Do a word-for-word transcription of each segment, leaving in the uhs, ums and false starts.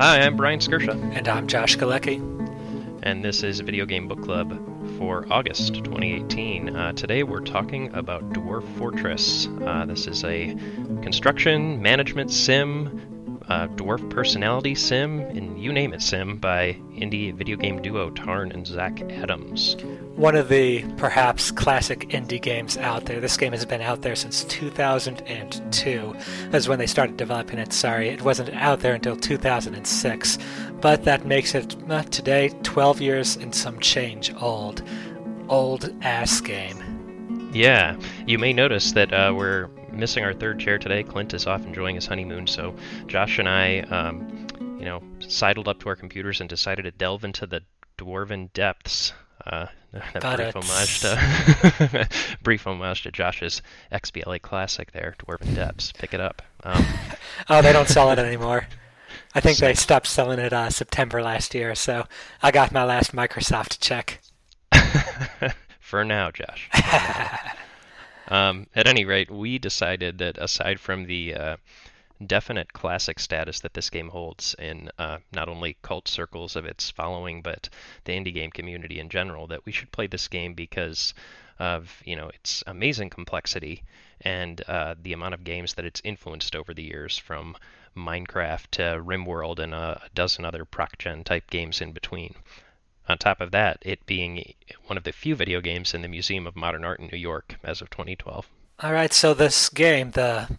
Hi, I'm Brian Skirsha. And I'm Josh Galecki. And this is Video Game Book Club for August twenty eighteen. Uh, today we're talking about Dwarf Fortress. Uh, this is a construction management sim, uh, dwarf personality sim, and you name it sim, by indie video game duo Tarn and Zach Adams. One of the perhaps classic indie games out there. This game has been out there since two thousand two. That's when they started developing it. Sorry, it wasn't out there until two thousand six. But that makes it, uh, today, twelve years and some change old. Old ass game. Yeah, you may notice that uh, we're missing our third chair today. Clint is off enjoying his honeymoon, so Josh and I, um, you know, sidled up to our computers and decided to delve into the dwarven depths. Uh, a brief homage, to, brief homage to Josh's X B L A classic there, Dwarven Depths. Pick it up. Um, oh, they don't sell it anymore. I think so. They stopped selling it uh, September last year, so I got my last Microsoft check. For now, Josh. For now. Um, at any rate, we decided that aside from the uh, definite classic status that this game holds in uh, not only cult circles of its following, but the indie game community in general, that we should play this game because of, you know, its amazing complexity and uh, the amount of games that it's influenced over the years, from Minecraft to RimWorld and a dozen other proc-gen type games in between. On top of that, it being one of the few video games in the Museum of Modern Art in New York as of twenty twelve. All right, so this game, the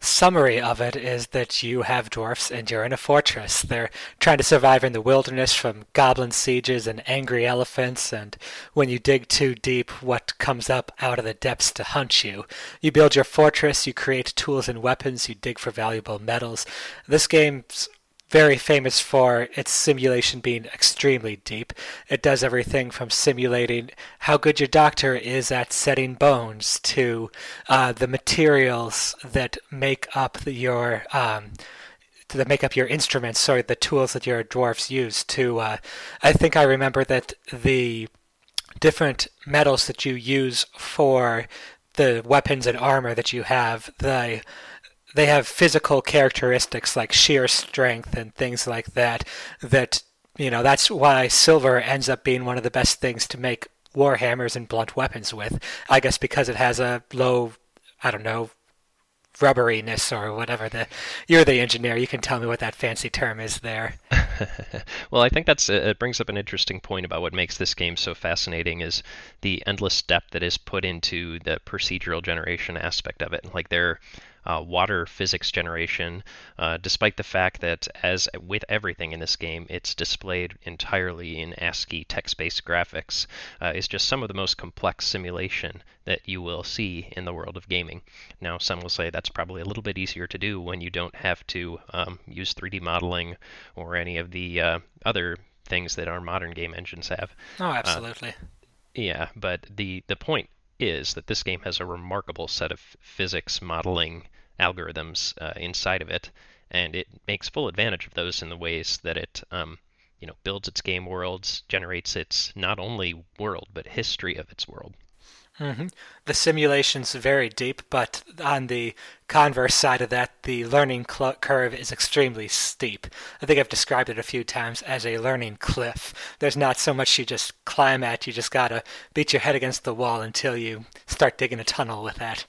summary of it is that you have dwarfs and you're in a fortress. They're trying to survive in the wilderness from goblin sieges and angry elephants, and when you dig too deep, what comes up out of the depths to hunt you. You build your fortress, you create tools and weapons, you dig for valuable metals. This game's very famous for its simulation being extremely deep. It does everything from simulating how good your doctor is at setting bones to uh, the materials that make up your um, that make up your instruments. Sorry, the tools that your dwarves use. To uh, I think I remember that the different metals that you use for the weapons and armor that you have, the They have physical characteristics like sheer strength and things like that, that, you know, that's why silver ends up being one of the best things to make warhammers and blunt weapons with. I guess because it has a low, I don't know, rubberiness or whatever. The You're the engineer. You can tell me what that fancy term is there. Well, I think that's it brings up an interesting point about what makes this game so fascinating is the endless depth that is put into the procedural generation aspect of it. Like there Uh, water physics generation, uh, despite the fact that, as with everything in this game, it's displayed entirely in ASCII text-based graphics, uh, is just some of the most complex simulation that you will see in the world of gaming. Now, some will say that's probably a little bit easier to do when you don't have to um, use three D modeling or any of the uh, other things that our modern game engines have. Oh, absolutely. Uh, yeah, but the, the point is that this game has a remarkable set of physics modeling algorithms uh, inside of it, and it makes full advantage of those in the ways that it um, you know, builds its game worlds, generates its not only world, but history of its world. Mm-hmm. The simulation's very deep, but on the converse side of that, the learning cl- curve is extremely steep. I think I've described it a few times as a learning cliff. There's not so much you just climb at, you just gotta beat your head against the wall until you start digging a tunnel with that.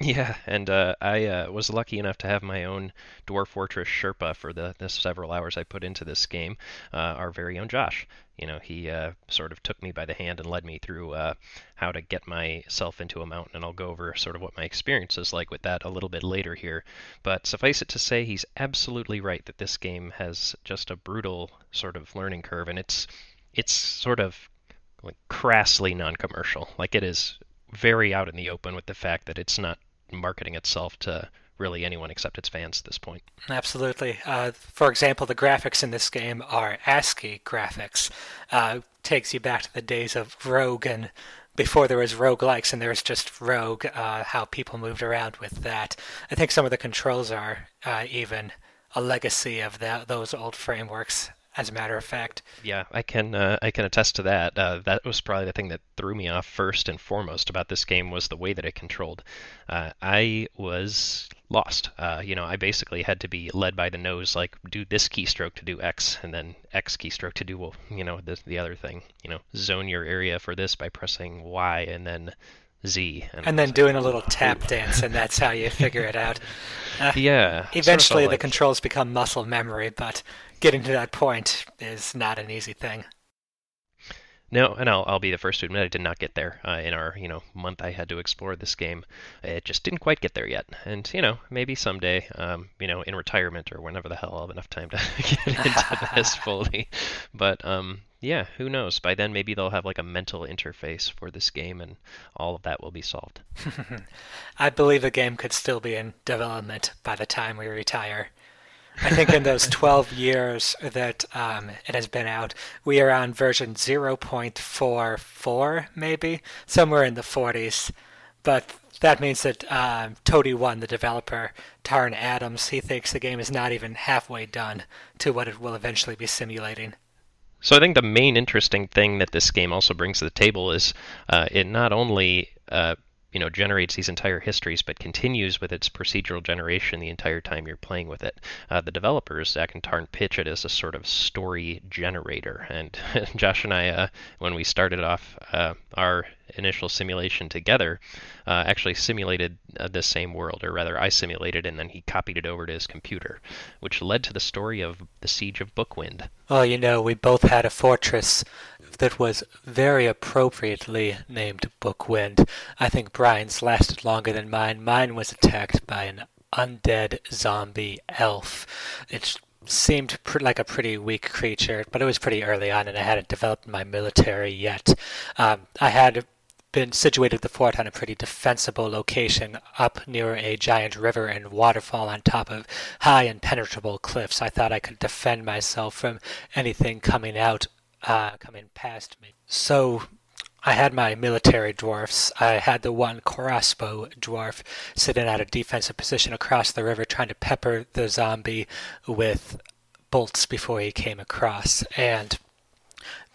Yeah, and uh, I uh, was lucky enough to have my own Dwarf Fortress Sherpa for the, the several hours I put into this game, uh, our very own Josh. You know, he uh, sort of took me by the hand and led me through uh, how to get myself into a mountain, and I'll go over sort of what my experience is like with that a little bit later here. But suffice it to say, he's absolutely right that this game has just a brutal sort of learning curve, and it's it's sort of like crassly non-commercial. Like, it is very out in the open with the fact that it's not marketing itself to really anyone except its fans at this point. Absolutely. Uh, for example, the graphics in this game are ASCII graphics. Uh, takes you back to the days of Rogue, and before there was roguelikes and there was just Rogue, uh, how people moved around with that. I think some of the controls are uh, even a legacy of that, those old frameworks as a matter of fact. Yeah, I can uh, I can attest to that. Uh, that was probably the thing that threw me off first and foremost about this game was the way that it controlled. Uh, I was lost. Uh, you know, I basically had to be led by the nose, like do this keystroke to do X, and then X keystroke to do, well, you know, the, the other thing. You know, zone your area for this by pressing Y and then Z. And, and then doing like, a little oh, tap ooh. dance, and that's how you figure it out. Uh, yeah. Eventually sort of the like... controls become muscle memory, but getting to that point is not an easy thing. No, and I'll, I'll be the first to admit I did not get there uh, in our, you know, month I had to explore this game. It just didn't quite get there yet. And, you know, maybe someday, um, you know, in retirement or whenever the hell I'll have enough time to get into this fully. But, um, yeah, who knows? By then maybe they'll have like a mental interface for this game and all of that will be solved. I believe the game could still be in development by the time we retire. I think in those twelve years that um, it has been out, we are on version zero point four four, maybe, somewhere in the forties. But that means that uh, Toady one, the developer, Tarn Adams, he thinks the game is not even halfway done to what it will eventually be simulating. So I think the main interesting thing that this game also brings to the table is uh, it not only... Uh, you know, generates these entire histories, but continues with its procedural generation the entire time you're playing with it. Uh, the developers, Zach and Tarn, pitch it as a sort of story generator. And Josh and I, uh, when we started off uh, our initial simulation together, uh, actually simulated uh, the same world, or rather I simulated and then he copied it over to his computer, which led to the story of the Siege of Bookwind. Well, you know, we both had a fortress that was very appropriately named Bookwind. I think Brian's lasted longer than mine. Mine was attacked by an undead zombie elf. It seemed pr- like a pretty weak creature, but it was pretty early on, and I hadn't developed my military yet. Um, I had been situated the fort on a pretty defensible location up near a giant river and waterfall on top of high impenetrable cliffs. I thought I could defend myself from anything coming out Uh, coming past me. So I had my military dwarfs. I had the one crossbow dwarf sitting at a defensive position across the river trying to pepper the zombie with bolts before he came across. And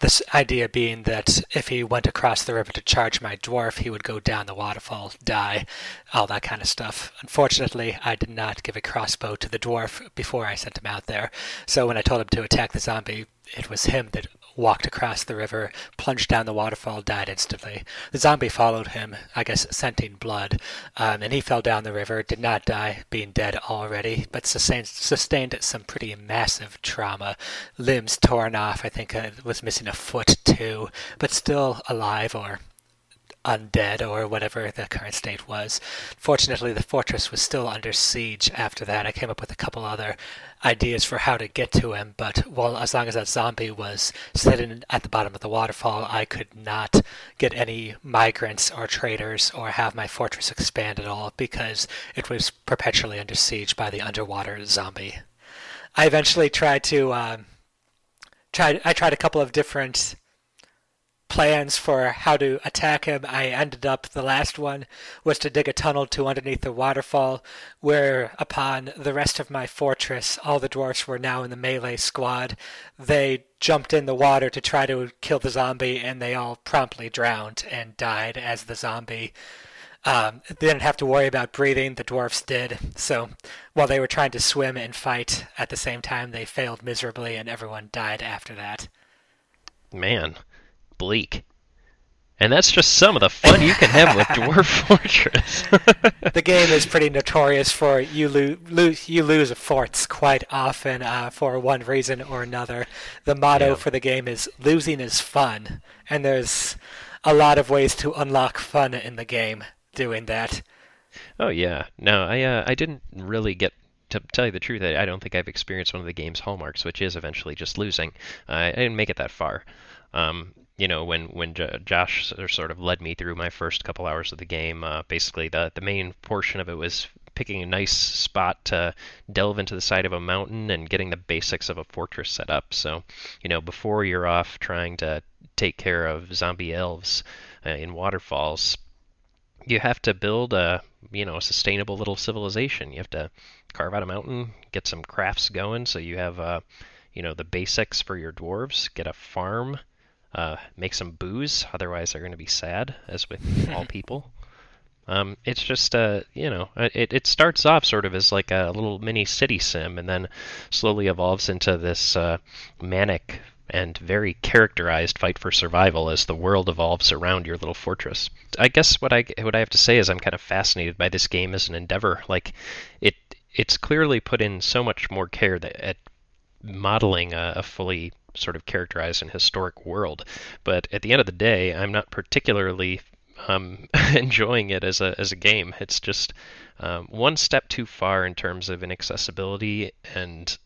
this idea being that if he went across the river to charge my dwarf, he would go down the waterfall, die, all that kind of stuff. Unfortunately, I did not give a crossbow to the dwarf before I sent him out there. So when I told him to attack the zombie, it was him that walked across the river, plunged down the waterfall, died instantly. The zombie followed him, I guess scenting blood, um, and he fell down the river, did not die, being dead already, but sustained, sustained some pretty massive trauma. Limbs torn off, I think uh, was missing a foot too, but still alive or undead or whatever the current state was. Fortunately, the fortress was still under siege after that. I came up with a couple other ideas for how to get to him, but while as long as that zombie was sitting at the bottom of the waterfall, I could not get any migrants or traders or have my fortress expand at all because it was perpetually under siege by the underwater zombie. I eventually tried to... Um, tried. I tried a couple of different plans for how to attack him. I ended up, the last one was to dig a tunnel to underneath the waterfall, where upon the rest of my fortress, all the dwarfs were now in the melee squad. They jumped in the water to try to kill the zombie, and they all promptly drowned and died as the zombie. Um, they didn't have to worry about breathing, the dwarfs did. So while they were trying to swim and fight at the same time, they failed miserably and everyone died after that. Man. Bleak. And that's just some of the fun you can have with Dwarf Fortress. The game is pretty notorious for you loo- loo- you lose forts quite often uh, for one reason or another. The motto yeah. for the game is losing is fun, and there's a lot of ways to unlock fun in the game doing that. Oh yeah. No, I uh, I didn't really get to tell you the truth. I don't think I've experienced one of the game's hallmarks, which is eventually just losing. Uh, I didn't make it that far. Um, you know, when, when J- Josh sort of led me through my first couple hours of the game, uh, basically the, the main portion of it was picking a nice spot to delve into the side of a mountain and getting the basics of a fortress set up. So, you know, before you're off trying to take care of zombie elves uh, in waterfalls, you have to build a, you know, a sustainable little civilization. You have to carve out a mountain, get some crafts going, so you have... Uh, you know, the basics for your dwarves. Get a farm, uh, make some booze, otherwise they're going to be sad, as with all people. Um, it's just, uh, you know, it, it starts off sort of as like a little mini city sim, and then slowly evolves into this uh, manic and very characterized fight for survival as the world evolves around your little fortress. I guess what I what I have to say is I'm kind of fascinated by this game as an endeavor. Like, it it's clearly put in so much more care that, at modeling a, a fully sort of characterized and historic world. But at the end of the day, I'm not particularly um, enjoying it as a as a game. It's just um, one step too far in terms of inaccessibility, and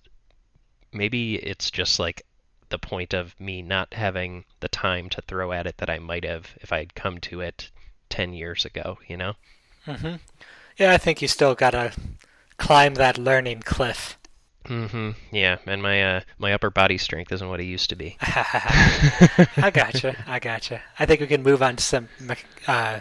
maybe it's just like the point of me not having the time to throw at it that I might have if I had come to it ten years ago, you know? Mm-hmm. Yeah, I think you still gotta climb that learning cliff. Mm-hmm. Yeah, and my uh, my upper body strength isn't what it used to be. I gotcha, I gotcha. I think we can move on to some me- uh,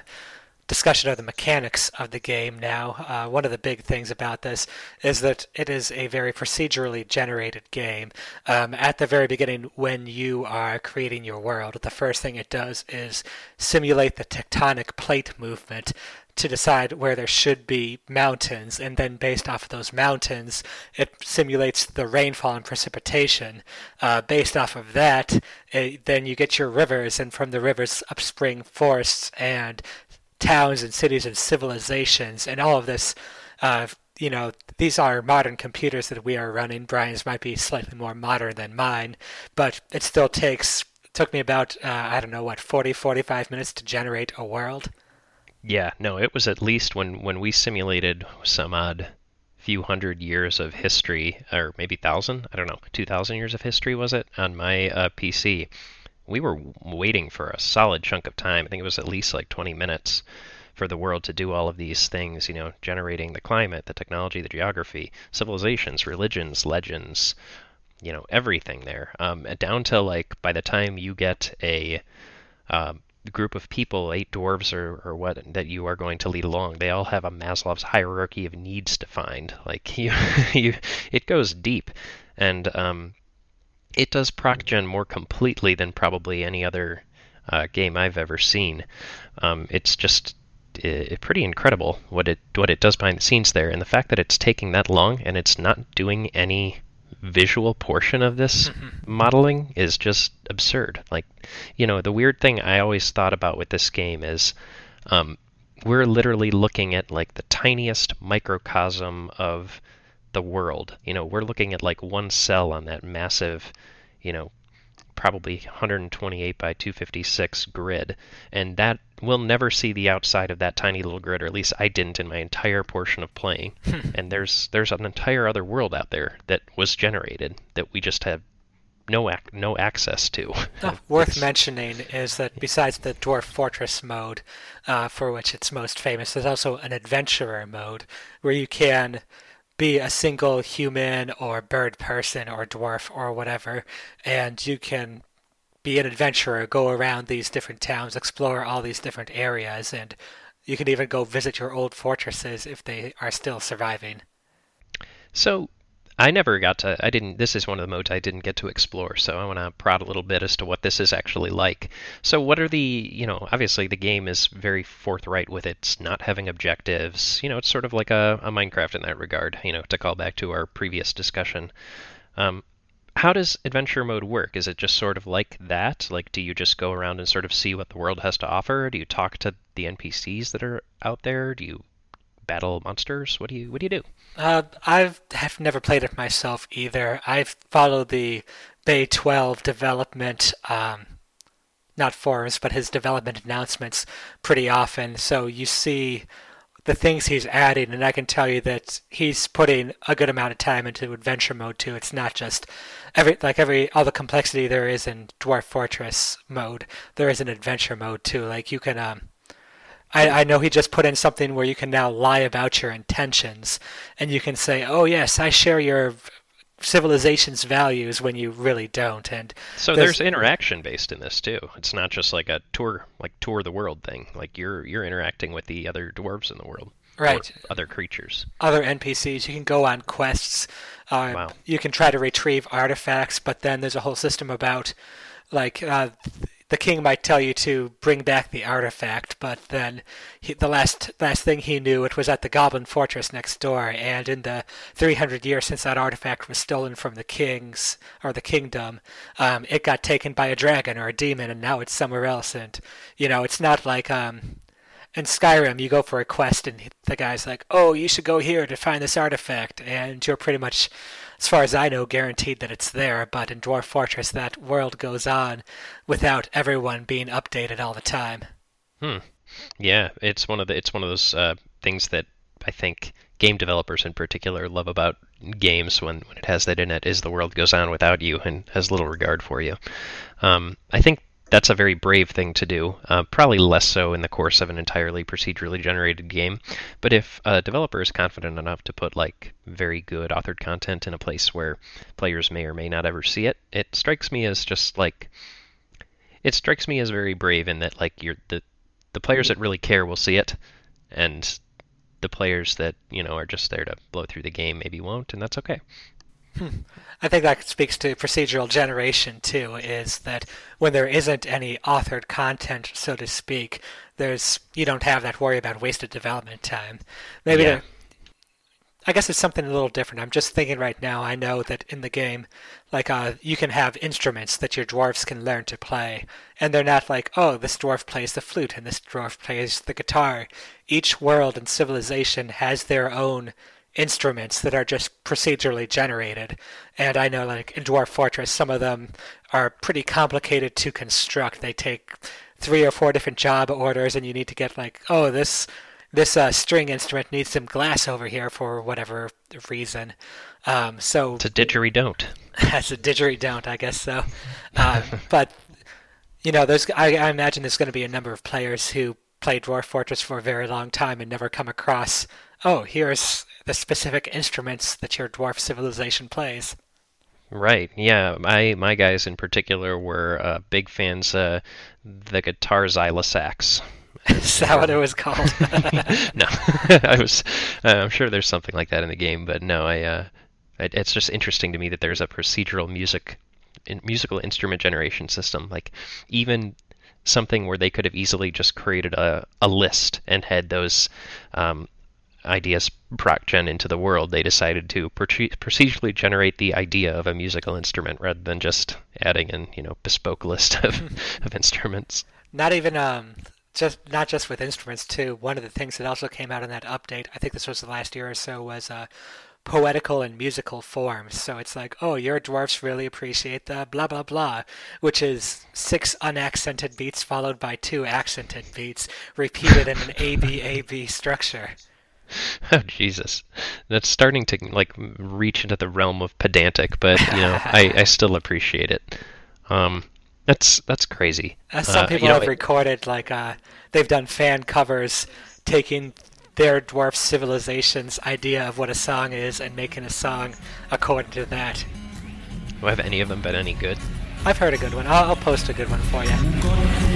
discussion of the mechanics of the game now. Uh, one of the big things about this is that it is a very procedurally generated game. Um, at the very beginning, when you are creating your world, the first thing it does is simulate the tectonic plate movement to decide where there should be mountains, and then based off of those mountains, it simulates the rainfall and precipitation. Uh, based off of that, it, then you get your rivers, and from the rivers upspring forests and towns and cities and civilizations, and all of this, uh, you know, these are modern computers that we are running. Brian's might be slightly more modern than mine, but it still takes, took me about, uh, I don't know, what, forty, forty-five minutes to generate a world? Yeah, no, it was at least when, when we simulated some odd few hundred years of history, or maybe thousand, I don't know, two thousand years of history, was it, on my uh, P C. We were waiting for a solid chunk of time. I think it was at least like twenty minutes for the world to do all of these things, you know, generating the climate, the technology, the geography, civilizations, religions, legends, you know, everything there. Um, down to like by the time you get a uh, group of people, eight dwarves or, or what, that you are going to lead along, they all have a Maslow's hierarchy of needs defined. Like, you, you it goes deep. And, um, it does proc gen more completely than probably any other uh, game I've ever seen. Um, it's just uh, pretty incredible what it what it does behind the scenes there, and the fact that it's taking that long and it's not doing any visual portion of this mm-hmm. modeling is just absurd. Like, you know, the weird thing I always thought about with this game is um, we're literally looking at like the tiniest microcosm of the world. You know, we're looking at like one cell on that massive, you know, probably one twenty-eight by two fifty-six grid, and that we'll never see the outside of that tiny little grid, or at least I didn't in my entire portion of playing. Hmm. And there's there's an entire other world out there that was generated that we just have no ac- no access to. Oh, worth mentioning is that besides the Dwarf Fortress mode, uh, for which it's most famous, there's also an adventurer mode where you can be a single human or bird person or dwarf or whatever, and you can be an adventurer, go around these different towns, explore all these different areas, and you can even go visit your old fortresses if they are still surviving. So I never got to, I didn't, this is one of the modes I didn't get to explore, so I want to prod a little bit as to what this is actually like. So what are the, you know, obviously the game is very forthright with its not having objectives. You know, it's sort of like a, a Minecraft in that regard, you know, to call back to our previous discussion. Um, how does adventure mode work? Is it just sort of like that? Like, do you just go around and sort of see what the world has to offer? Do you talk to the N P Cs that are out there? Do you battle monsters? What do you what do you do? Uh, I've have never played it myself either. I've followed the Bay twelve development, um, not forums, but his development announcements pretty often. So you see the things he's adding, and I can tell you that he's putting a good amount of time into adventure mode too. It's not just every like every all the complexity there is in Dwarf Fortress mode. There is an adventure mode too. Like you can. Um, I, I know he just put in something where you can now lie about your intentions, and you can say, "Oh yes, I share your civilization's values," when you really don't. And so there's, there's interaction based in this too. It's not just like a tour, like tour the world thing. Like you're you're interacting with the other dwarves in the world. right. other creatures. Other N P Cs. You can go on quests. Um, wow. You can try to retrieve artifacts, but then there's a whole system about, like, uh, the king might tell you to bring back the artifact, but then he, the last last thing he knew, it was at the Goblin Fortress next door, and in the three hundred years since that artifact was stolen from the kings, or the kingdom, um, it got taken by a dragon or a demon, and now it's somewhere else, and, you know, it's not like... Um, in Skyrim, you go for a quest, and the guy's like, oh, you should go here to find this artifact, and you're pretty much, as far as I know, guaranteed that it's there, but in Dwarf Fortress, that world goes on without everyone being updated all the time. Hmm. Yeah, it's one of the it's one of those uh, things that I think game developers in particular love about games when, when it has that in it, is the world goes on without you and has little regard for you. Um, I think that's a very brave thing to do, uh, probably less so in the course of an entirely procedurally generated game. But if a developer is confident enough to put, like, very good authored content in a place where players may or may not ever see it, it strikes me as just, like, it strikes me as very brave in that, like, you're the, the players that really care will see it, and the players that, you know, are just there to blow through the game maybe won't, and that's okay. Hmm. I think that speaks to procedural generation, too, is that when there isn't any authored content, so to speak, there's you don't have that worry about wasted development time. Maybe yeah. to, I guess it's something a little different. I'm just thinking right now, I know that in the game, like uh, you can have instruments that your dwarves can learn to play, and they're not like, oh, this dwarf plays the flute and this dwarf plays the guitar. Each world and civilization has their own instruments that are just procedurally generated, and I know, like, in Dwarf Fortress, some of them are pretty complicated to construct. They take three or four different job orders, and you need to get, like, oh, this this uh, string instrument needs some glass over here for whatever reason. Um, so it's a didgeridoo. It's a didgeridoo, I guess so. Um, but you know, there's I, I imagine there's going to be a number of players who play Dwarf Fortress for a very long time and never come across, oh, here's the specific instruments that your dwarf civilization plays. Right, yeah. My my guys in particular were uh, big fans of uh, the guitar xylosax. Is that what it was called? No, I was. Uh, I'm sure there's something like that in the game, but no, I. Uh, it, it's just interesting to me that there's a procedural music, in, musical instrument generation system. Like, even something where they could have easily just created a, a list and had those um, ideas proc gen into the world, they decided to procedurally generate the idea of a musical instrument rather than just adding an, you know, bespoke list of, of instruments. Not even um, just not just with instruments too. One of the things that also came out in that update, I think this was the last year or so, was uh, poetical and musical forms. So it's like, oh, your dwarves really appreciate the blah, blah, blah, which is six unaccented beats followed by two accented beats repeated in an A B A B structure. Oh, Jesus. That's starting to, like, reach into the realm of pedantic, but, you know, I, I still appreciate it. Um, that's that's crazy. Uh, some uh, people you know, have it... recorded, like, uh, they've done fan covers taking their dwarf civilization's idea of what a song is and making a song according to that. Well, have any of them been any good? I've heard a good one. I'll, I'll post a good one for you.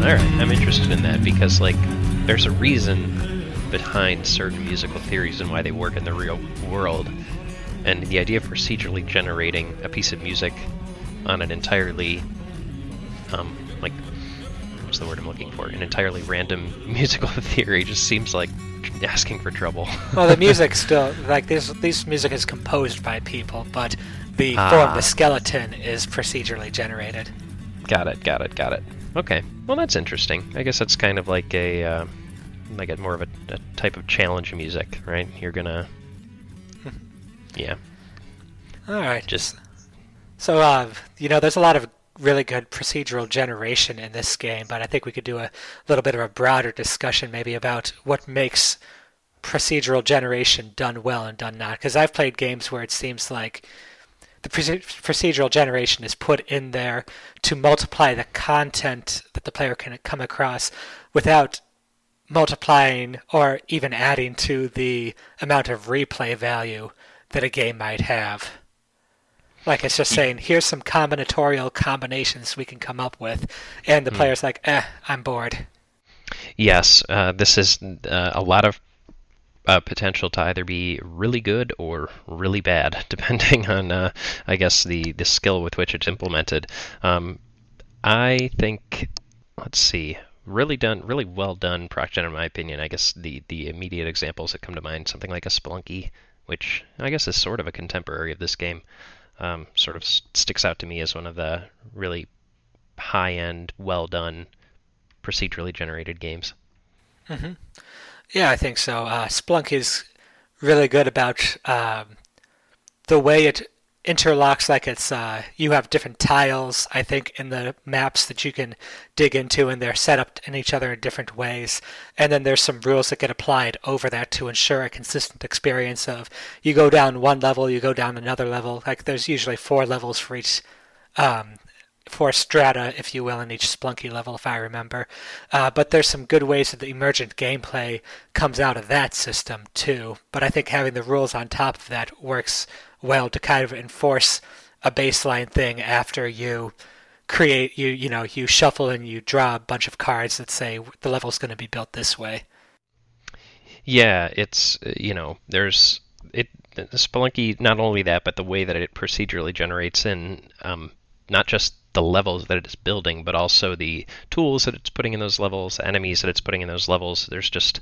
Alright, I'm interested in that because, like, there's a reason behind certain musical theories and why they work in the real world. And the idea of procedurally generating a piece of music on an entirely, um, like, what's the word I'm looking for? An entirely random musical theory just seems like asking for trouble. Well, the music still, like, this, this music is composed by people, but the ah. form, the skeleton, is procedurally generated. Got it, got it, got it. Okay, well, that's interesting. I guess that's kind of like a, uh, like a more of a, a type of challenge music, right? You're gonna, yeah. All right. Just so, uh, you know, there's a lot of really good procedural generation in this game, but I think we could do a little bit of a broader discussion, maybe, about what makes procedural generation done well and done not. Because I've played games where it seems like the procedural generation is put in there to multiply the content that the player can come across without multiplying or even adding to the amount of replay value that a game might have. Like, it's just saying, here's some combinatorial combinations we can come up with, and the mm. player's like, eh, I'm bored. Yes, uh, this is uh, a lot of Uh, potential to either be really good or really bad, depending on, uh, I guess, the, the skill with which it's implemented. Um, I think, let's see, really done, really well done Proc Gen, in my opinion. I guess the, the immediate examples that come to mind, something like a Spelunky, which I guess is sort of a contemporary of this game, um, sort of st- sticks out to me as one of the really high-end, well-done, procedurally generated games. Mm-hmm. Yeah, I think so. Uh, Splunk is really good about um, the way it interlocks. Like, it's uh, you have different tiles, I think, in the maps that you can dig into, and they're set up in each other in different ways. And then there's some rules that get applied over that to ensure a consistent experience of you go down one level, you go down another level. Like, there's usually four levels for each um for strata, if you will, in each Spelunky level, if I remember. Uh, but there's some good ways that the emergent gameplay comes out of that system, too. But I think having the rules on top of that works well to kind of enforce a baseline thing after you create, you you know, you shuffle and you draw a bunch of cards that say the level's going to be built this way. Yeah, it's, you know, there's, it Spelunky, not only that, but the way that it procedurally generates in, um, not just the levels that it is building, but also the tools that it's putting in those levels, enemies that it's putting in those levels. There's just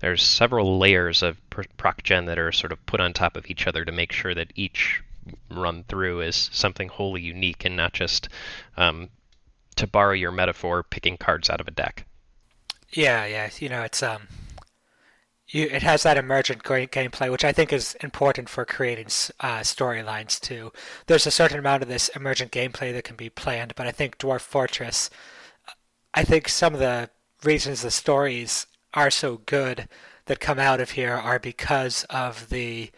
there's several layers of Proc Gen that are sort of put on top of each other to make sure that each run through is something wholly unique and not just, um, to borrow your metaphor, picking cards out of a deck. Yeah, yeah, you know, it's um, you, it has that emergent gameplay, which I think is important for creating uh, storylines, too. There's a certain amount of this emergent gameplay that can be planned, but I think Dwarf Fortress, I think some of the reasons the stories are so good that come out of here are because of the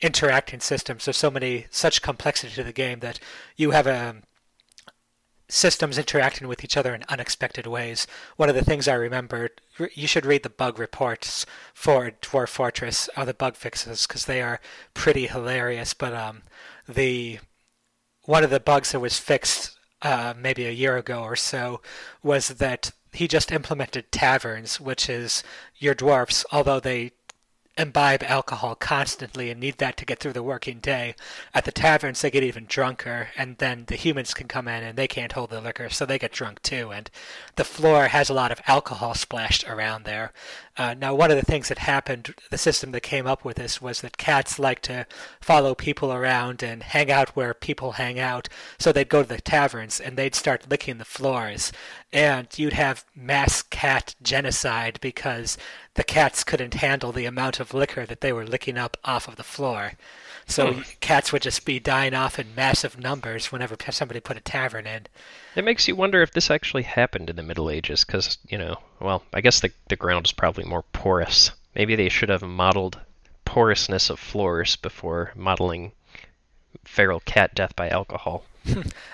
interacting systems. There's so many, such complexity to the game that you have a... systems interacting with each other in unexpected ways. One of the things I remembered, you should read the bug reports for Dwarf Fortress, or the bug fixes, because they are pretty hilarious. But um, the one of the bugs that was fixed uh, maybe a year ago or so was that he just implemented taverns, which is your dwarfs, although they imbibe alcohol constantly and need that to get through the working day. At the taverns, they get even drunker, and then the humans can come in and they can't hold the liquor, so they get drunk too, and the floor has a lot of alcohol splashed around there. Uh, now, one of the things that happened, the system that came up with this, was that cats like to follow people around and hang out where people hang out, so they'd go to the taverns and they'd start licking the floors, and you'd have mass cat genocide because the cats couldn't handle the amount of liquor that they were licking up off of the floor. So mm. cats would just be dying off in massive numbers whenever somebody put a tavern in. It makes you wonder if this actually happened in the Middle Ages, because, you know, well, I guess the, the ground is probably more porous. Maybe they should have modeled porousness of floors before modeling feral cat death by alcohol.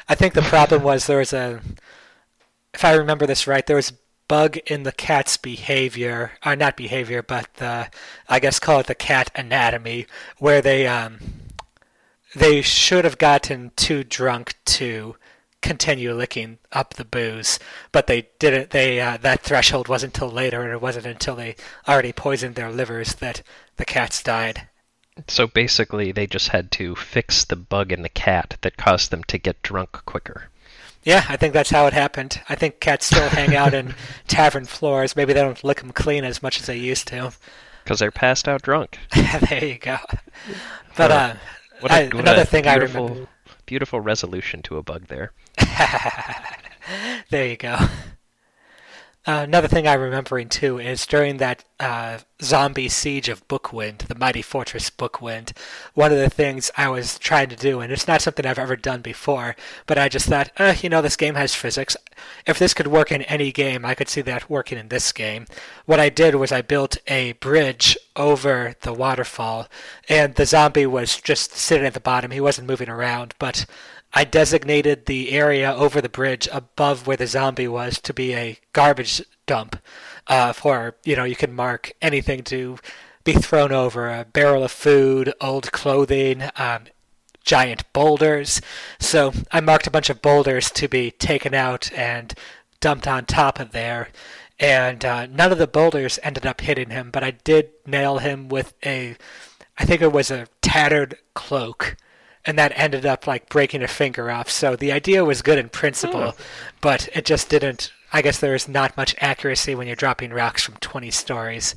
I think the problem was there was a, if I remember this right, there was bug in the cat's behavior, or not behavior, but the, I guess call it the cat anatomy, where they um, they should have gotten too drunk to continue licking up the booze, but they didn't. They uh, that threshold wasn't until later, and it wasn't until they already poisoned their livers that the cats died. So basically, they just had to fix the bug in the cat that caused them to get drunk quicker. Yeah, I think that's how it happened. I think cats still hang out in tavern floors. Maybe they don't lick them clean as much as they used to. Because they're passed out drunk. There you go. But uh, uh, what a, I, what another thing I remember. Beautiful resolution to a bug there. There you go. Uh, another thing I'm remembering, too, is during that uh, zombie siege of Bookwind, the mighty fortress Bookwind, one of the things I was trying to do, and it's not something I've ever done before, but I just thought, uh, you know, this game has physics. If this could work in any game, I could see that working in this game. What I did was I built a bridge over the waterfall, and the zombie was just sitting at the bottom. He wasn't moving around, but I designated the area over the bridge above where the zombie was to be a garbage dump uh, for, you know, you can mark anything to be thrown over, a barrel of food, old clothing, um, giant boulders. So I marked a bunch of boulders to be taken out and dumped on top of there. And uh, none of the boulders ended up hitting him, but I did nail him with a, I think it was a tattered cloak. And that ended up, like, breaking a finger off. So the idea was good in principle, hmm. but it just didn't... I guess there is not much accuracy when you're dropping rocks from twenty stories.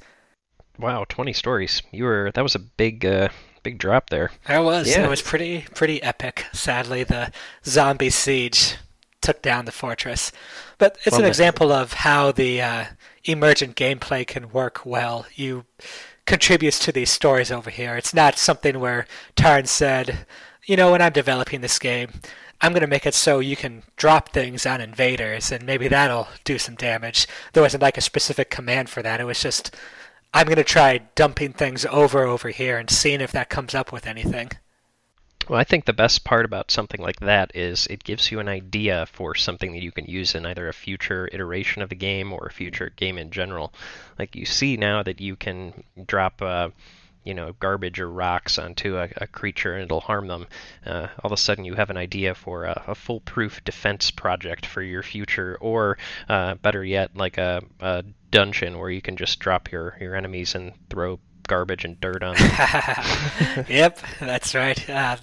Wow, twenty stories. You were... That was a big... Uh... Big drop there. That was. Yeah. It was pretty pretty epic. Sadly, the zombie siege took down the fortress. But it's well, an example of how the uh, emergent gameplay can work well. You contributes to these stories over here. It's not something where Tarn said, you know, when I'm developing this game, I'm going to make it so you can drop things on invaders and maybe that'll do some damage. There wasn't like a specific command for that. It was just... I'm going to try dumping things over over here and seeing if that comes up with anything. Well, I think the best part about something like that is it gives you an idea for something that you can use in either a future iteration of the game or a future game in general. Like you see now that you can drop... Uh, you know, garbage or rocks onto a, a creature and it'll harm them. Uh, all of a sudden you have an idea for a, a foolproof defense project for your future, or uh, better yet, like a, a dungeon where you can just drop your, your enemies and throw garbage and dirt on them. Yep, that's right. Uh,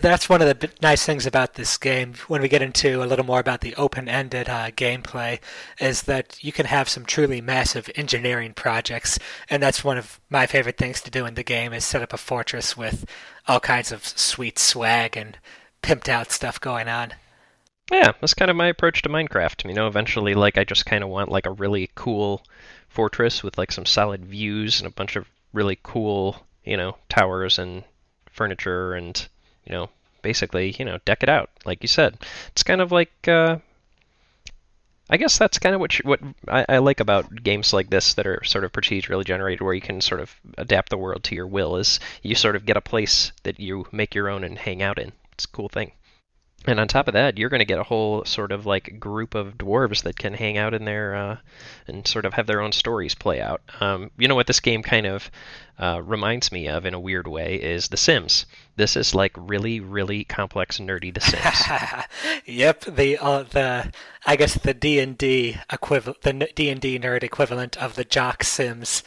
that's one of the nice things about this game, when we get into a little more about the open-ended uh, gameplay, is that you can have some truly massive engineering projects, and that's one of my favorite things to do in the game, is set up a fortress with all kinds of sweet swag and pimped-out stuff going on. Yeah, that's kind of my approach to Minecraft. You know, eventually, like, I just kind of want, like, a really cool fortress with, like, some solid views and a bunch of really cool, you know, towers and furniture and... You know, basically, you know, deck it out, like you said. It's kind of like, uh, I guess that's kind of what you, what I, I like about games like this that are sort of procedurally generated, where you can sort of adapt the world to your will, is you sort of get a place that you make your own and hang out in. It's a cool thing. And on top of that, you're going to get a whole sort of like group of dwarves that can hang out in there uh, and sort of have their own stories play out. Um, you know what this game kind of uh, reminds me of in a weird way is The Sims. This is like really, really complex, nerdy The Sims. Yep, the uh, the I guess the D and D equivalent, the D and D nerd equivalent of the jock Sims.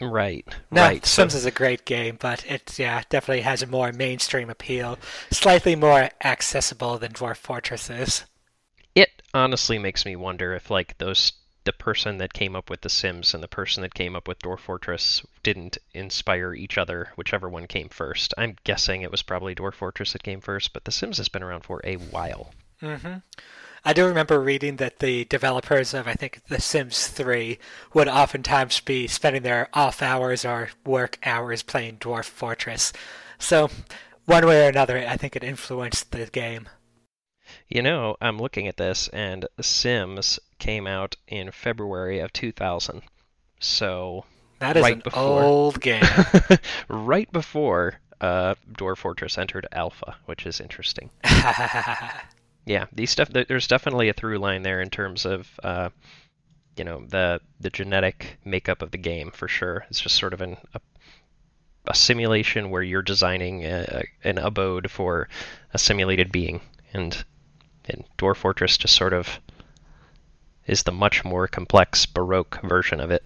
Right, no, right. Sims so, is a great game, but it yeah definitely has a more mainstream appeal, slightly more accessible than Dwarf Fortress is. It honestly makes me wonder if like those the person that came up with The Sims and the person that came up with Dwarf Fortress didn't inspire each other, whichever one came first. I'm guessing it was probably Dwarf Fortress that came first, but The Sims has been around for a while. Mm-hmm. I do remember reading that the developers of, I think, The Sims three would oftentimes be spending their off hours or work hours playing Dwarf Fortress. So, one way or another, I think it influenced the game. You know, I'm looking at this, and Sims came out in February of two thousand. So, that is right an before, old game. Right before uh, Dwarf Fortress entered alpha, which is interesting. Yeah, these stuff. There's definitely a through line there in terms of, uh, you know, the the genetic makeup of the game for sure. It's just sort of an a, a simulation where you're designing a, a, an abode for a simulated being, and and Dwarf Fortress just sort of is the much more complex Baroque version of it.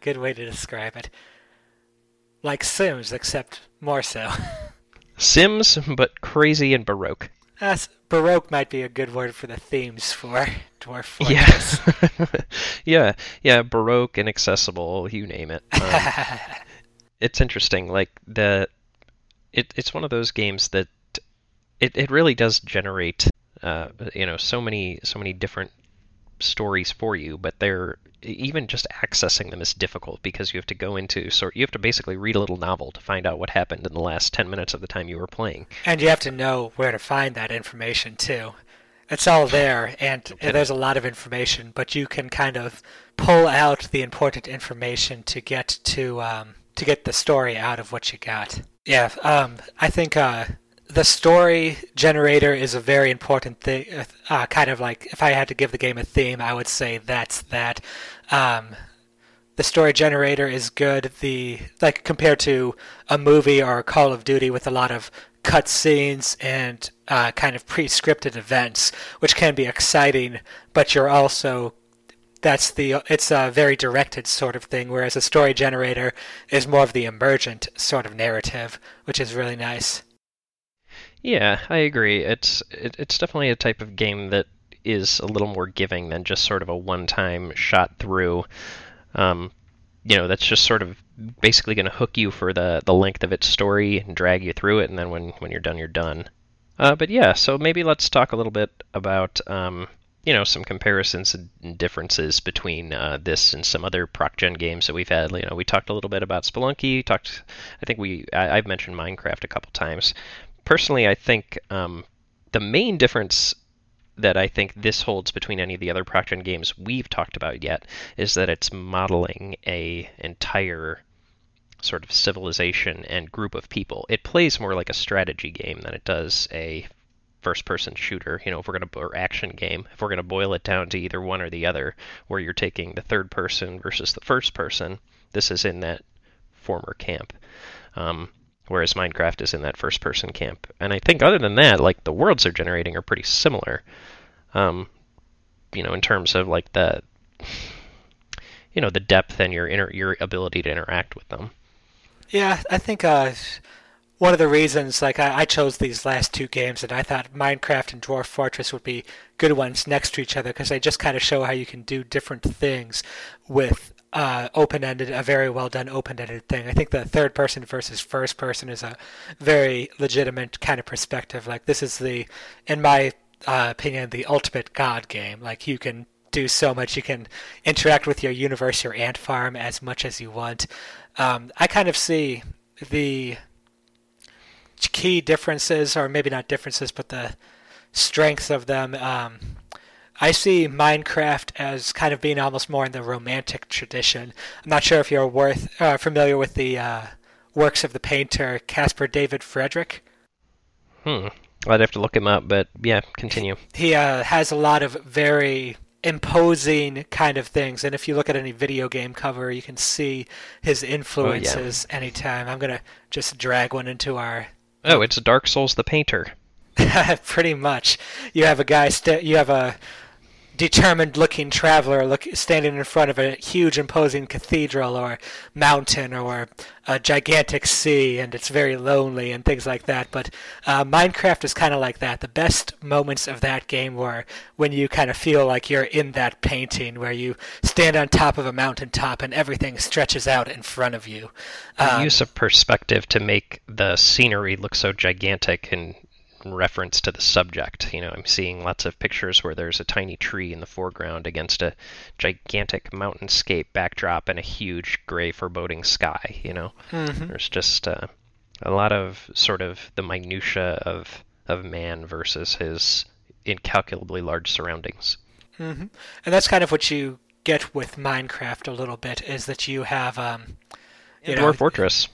Good way to describe it. Like Sims, except more so. Sims, but crazy and Baroque. Uh, Baroque might be a good word for the themes for Dwarf Fortress. Yeah, yeah, yeah, Baroque, inaccessible, you name it. Um, it's interesting. Like the, it, it's one of those games that it, it really does generate, uh, you know, so many so many different stories for you, but they're even just accessing them is difficult because you have to go into sort you have to basically read a little novel to find out what happened in the last ten minutes of the time you were playing. And you have to know where to find that information too. It's all there, and okay. there's a lot of information, but you can kind of pull out the important information to get to um, to get the story out of what you got. Yeah, um, I think uh, the story generator is a very important thing. Uh, kind of like if I had to give the game a theme, I would say that's that. Um, the story generator is good. The like compared to a movie or a Call of Duty with a lot of cutscenes and uh, kind of pre-scripted events, which can be exciting, but you're also that's the it's a very directed sort of thing, whereas a story generator is more of the emergent sort of narrative, which is really nice. Yeah, I agree. It's it, it's definitely a type of game that is a little more giving than just sort of a one-time shot through. Um, you know, that's just sort of basically going to hook you for the, the length of its story and drag you through it, and then when, when you're done, you're done. Uh, but yeah, so maybe let's talk a little bit about, um, you know, some comparisons and differences between uh, this and some other Proc Gen games that we've had. You know, we talked a little bit about Spelunky, talked, I think we, I, I've mentioned Minecraft a couple times. Personally, I think um, the main difference that I think this holds between any of the other Proc Gen games we've talked about yet is that it's modeling a entire sort of civilization and group of people. It plays more like a strategy game than it does a first-person shooter, you know, if we're going to, or action game, if we're going to boil it down to either one or the other, where you're taking the third person versus the first person, this is in that former camp. Um, whereas Minecraft is in that first-person camp. And I think other than that, like, the worlds they're generating are pretty similar, um, you know, in terms of, like, the, you know, the depth and your inter- your ability to interact with them. Yeah, I think uh, one of the reasons, like, I, I chose these last two games, and I thought Minecraft and Dwarf Fortress would be good ones next to each other, because they just kind of show how you can do different things with Uh, open-ended, a very well-done open-ended thing. I think the third-person versus first-person is a very legitimate kind of perspective. Like, this is the, in my uh, opinion, the ultimate God game. Like, you can do so much. You can interact with your universe, your ant farm, as much as you want. Um, I kind of see the key differences, or maybe not differences, but the strengths of them. Um, I see Minecraft as kind of being almost more in the romantic tradition. I'm not sure if you're worth, uh, familiar with the uh, works of the painter Caspar David Friedrich. Hmm. I'd have to look him up, but yeah, continue. He uh, has a lot of very imposing kind of things, and if you look at any video game cover, you can see his influences oh, yeah. anytime. I'm going to just drag one into our... Oh, it's Dark Souls the Painter. Pretty much. You have a guy, st- you have a... determined-looking traveler look, standing in front of a huge, imposing cathedral or mountain or a gigantic sea, and it's very lonely and things like that. But uh, Minecraft is kind of like that. The best moments of that game were when you kind of feel like you're in that painting, where you stand on top of a mountaintop and everything stretches out in front of you. Um, the use of perspective to make the scenery look so gigantic and reference to the subject. You know, I'm seeing lots of pictures where there's a tiny tree in the foreground against a gigantic mountainscape backdrop and a huge gray foreboding sky, you know. Mm-hmm. There's just uh, a lot of sort of the minutia of of man versus his incalculably large surroundings. Mm-hmm. And that's kind of what you get with Minecraft a little bit, is that you have um you know, Dwarf Fortress.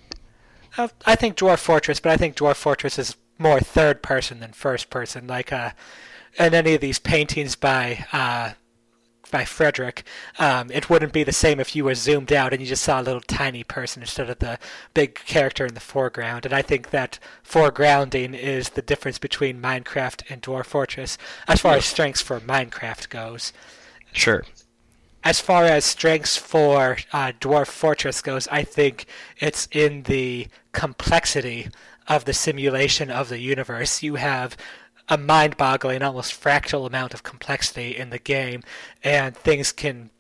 I think Dwarf Fortress, but I think Dwarf Fortress is more third person than first person. Like uh, in any of these paintings by uh, by Friedrich, um, it wouldn't be the same if you were zoomed out and you just saw a little tiny person instead of the big character in the foreground. And I think that foregrounding is the difference between Minecraft and Dwarf Fortress as far as strengths for Minecraft goes. Sure. As far as strengths for uh, Dwarf Fortress goes, I think it's in the complexity of the simulation of the universe. You have a mind-boggling, almost fractal amount of complexity in the game, and things can,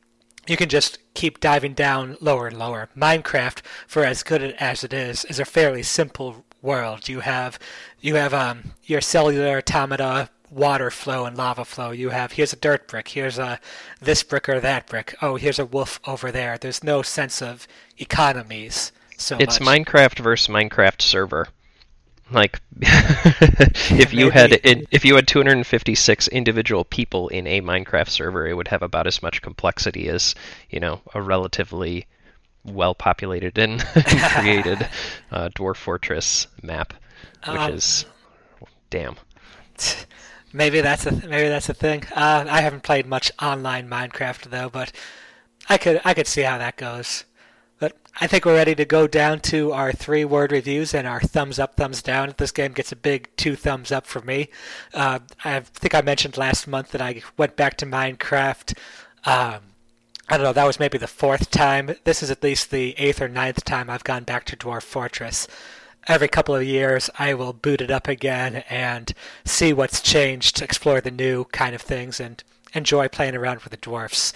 you can just keep diving down lower and lower. Minecraft, for as good as it is, is a fairly simple world. You have, you have um, your cellular automata, water flow and lava flow. You have, here's a dirt brick, here's a this brick or that brick. Oh, here's a wolf over there. There's no sense of economies so much. It's Minecraft versus Minecraft server. Like, if yeah, you had in, if you had two hundred fifty-six individual people in a Minecraft server, it would have about as much complexity as, you know, a relatively well-populated and created uh, Dwarf Fortress map, which um, is damn. Maybe that's a th- maybe that's a thing. Uh, I haven't played much online Minecraft though, but I could I could see how that goes. But I think we're ready to go down to our three-word reviews and our thumbs up, thumbs down. This game gets a big two thumbs up from me. Uh, I think I mentioned last month that I went back to Minecraft. Um, I don't know, that was maybe the fourth time. This is at least the eighth or ninth time I've gone back to Dwarf Fortress. Every couple of years, I will boot it up again and see what's changed, explore the new kind of things, and enjoy playing around with the dwarfs.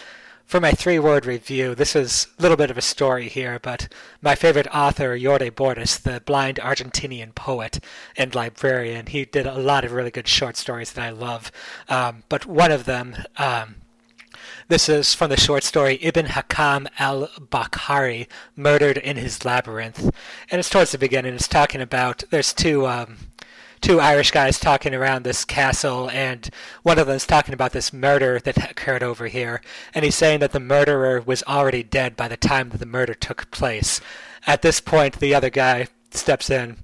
For my three-word review, this is a little bit of a story here, but my favorite author, Jorge Borges, the blind Argentinian poet and librarian, he did a lot of really good short stories that I love. Um, but one of them, um, this is from the short story Ibn Hakam al Bakhari, Murdered in His Labyrinth. And it's towards the beginning. It's talking about, there's two... Um, two Irish guys talking around this castle, and one of them is talking about this murder that occurred over here, and he's saying that the murderer was already dead by the time that the murder took place. At this point, the other guy steps in.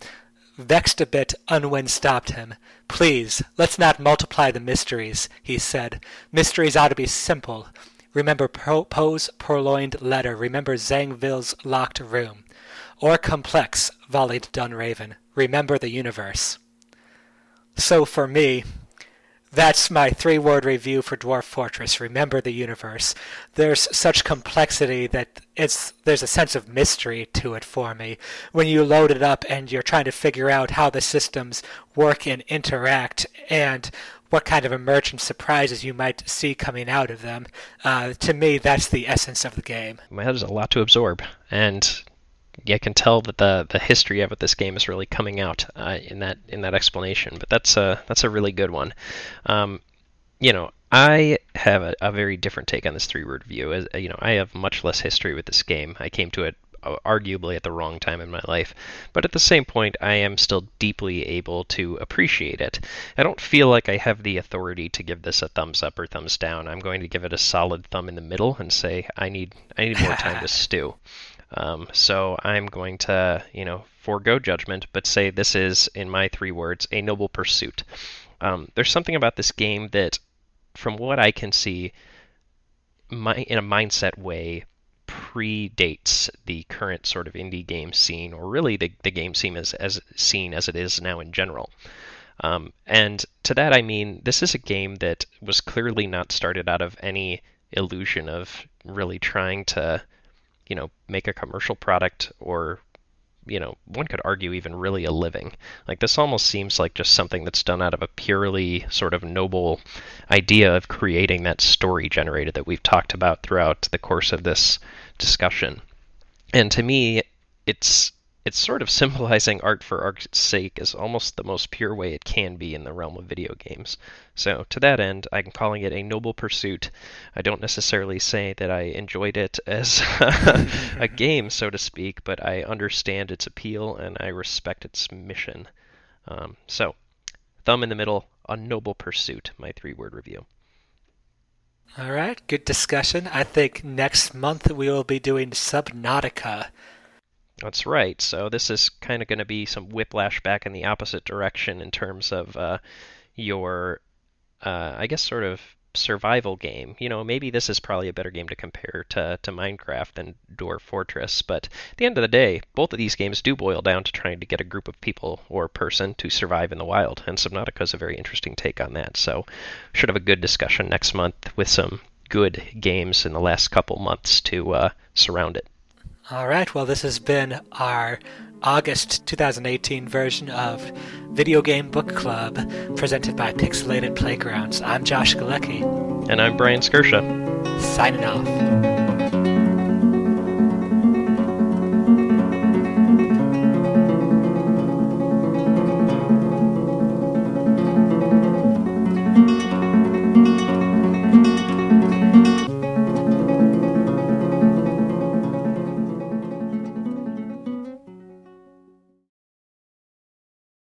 Vexed a bit, Unwin stopped him. "Please, let's not multiply the mysteries," he said. "Mysteries ought to be simple. Remember Poe's purloined letter. Remember Zangville's locked room." "Or complex," volleyed Dunraven. "Remember the universe." So for me, that's my three-word review for Dwarf Fortress, Remember the Universe. There's such complexity that it's there's a sense of mystery to it for me. When you load it up and you're trying to figure out how the systems work and interact and what kind of emergent surprises you might see coming out of them, uh, to me, that's the essence of the game. Well, there's a lot to absorb, and... yeah, I can tell that the the history of it, this game is really coming out uh, in that in that explanation. But that's a that's a really good one. Um, you know, I have a, a very different take on this three-word review. As, you know, I have much less history with this game. I came to it arguably at the wrong time in my life, but at the same point, I am still deeply able to appreciate it. I don't feel like I have the authority to give this a thumbs up or thumbs down. I'm going to give it a solid thumb in the middle and say I need I need more time to stew. Um, so I'm going to, you know, forego judgment, but say this is, in my three words, a noble pursuit. Um, there's something about this game that, from what I can see, my, in a mindset way, predates the current sort of indie game scene, or really the, the game scene as, as seen as it is now in general. Um, and to that I mean, this is a game that was clearly not started out of any illusion of really trying to, you know, make a commercial product or, you know, one could argue even really a living. Like, this almost seems like just something that's done out of a purely sort of noble idea of creating that story generator that we've talked about throughout the course of this discussion. And to me, it's it's sort of symbolizing art for art's sake is almost the most pure way it can be in the realm of video games. So to that end, I'm calling it a noble pursuit. I don't necessarily say that I enjoyed it as a game, so to speak, but I understand its appeal and I respect its mission. Um, so thumb in the middle, a noble pursuit, my three-word review. All right, good discussion. I think next month we will be doing Subnautica. That's right. So this is kind of going to be some whiplash back in the opposite direction in terms of uh, your, uh, I guess, sort of survival game. You know, maybe this is probably a better game to compare to, to Minecraft and Dwarf Fortress. But at the end of the day, both of these games do boil down to trying to get a group of people or person to survive in the wild. And Subnautica is a very interesting take on that. So should have a good discussion next month with some good games in the last couple months to uh, surround it. All right, well, this has been our August twenty eighteen version of Video Game Book Club, presented by Pixelated Playgrounds. I'm Josh Galecki. And I'm Brian Skirsha. Signing off.